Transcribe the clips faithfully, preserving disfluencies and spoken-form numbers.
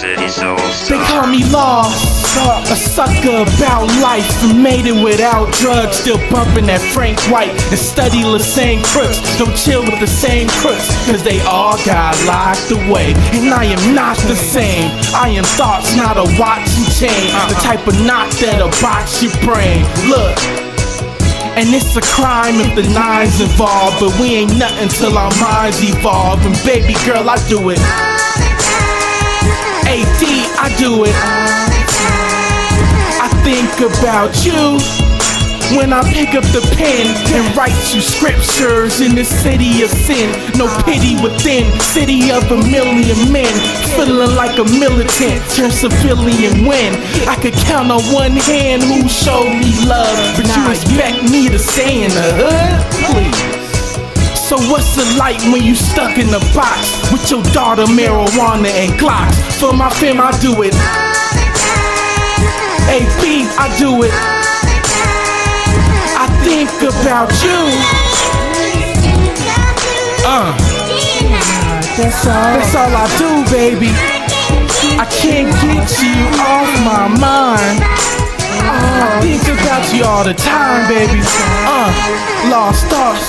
They call me lost, a sucker about life. Made it without drugs, still bumping that Frank White and study the same crooks. Don't chill with the same crooks, cause they all got locked away. And I am not the same. I am thoughts, not a watch and chain. The type of knot that'll box your brain. Look. And it's a crime if the nine's involved, but we ain't nothing till our minds evolve. And baby girl, I do it. A D, I do it. I think about you when I pick up the pen and write you scriptures in the city of sin. No pity within, city of a million men. Feeling like a militant, turn civilian win. I could count on one hand who showed me love, but you expect me to stay in the hood? Please. So what's it like when you stuck in a box with your daughter, marijuana, and Glocks? For my fam, I do it. A P, I do it. I think about you. Uh. That's all. That's all I do, baby. I can't get you off my mind. I think about you all the time, baby. Uh, lost stars,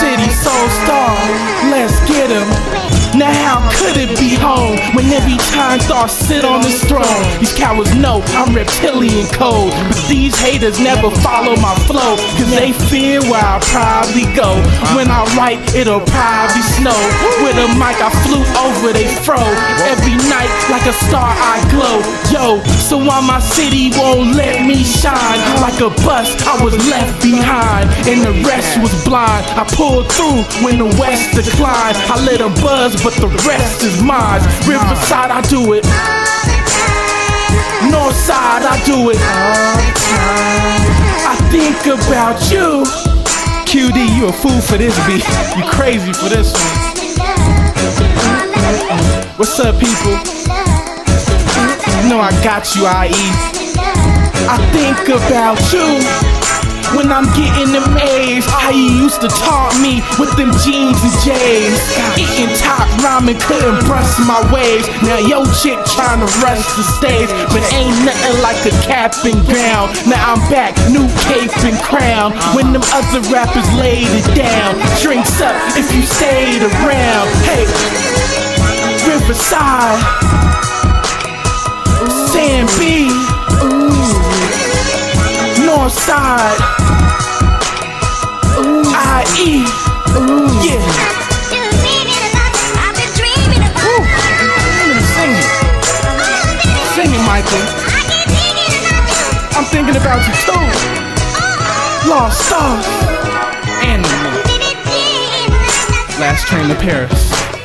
city soul star. Let's get him. Now how could it be home when every time stars sit on his throne? These cowards know I'm reptilian cold, but these haters never follow my flow, cause they fear where I'll probably go. When I write, it'll probably snow. With a mic, I flew over they fro. Every night, like a star, I glow. Yo, so why my city won't let me shine? Like a bus, I was left behind, and the rest was blind. I pulled through when the west declined. I let them buzz, but the rest is mine. Riverside, I do it. Northside, I do it. I think about you. Q D, you a fool for this beat. You crazy for this one. What's up, people? You know I got you, I E. I think about you when I'm getting them A's. How you used to taunt me with them jeans and J's. Eating top ramen, couldn't brush my waves. Now yo chick trying to rush the stage, but ain't nothing like a cap and gown. Now I'm back, new cape and crown. When them other rappers laid it down. Drinks up if you stayed around. Hey, Riverside, San B, Northside, I E, yeah. I've been dreaming about you. Sing it, sing it, Michael. I'm thinking about you too. Lost stars, animal. Last train to Paris.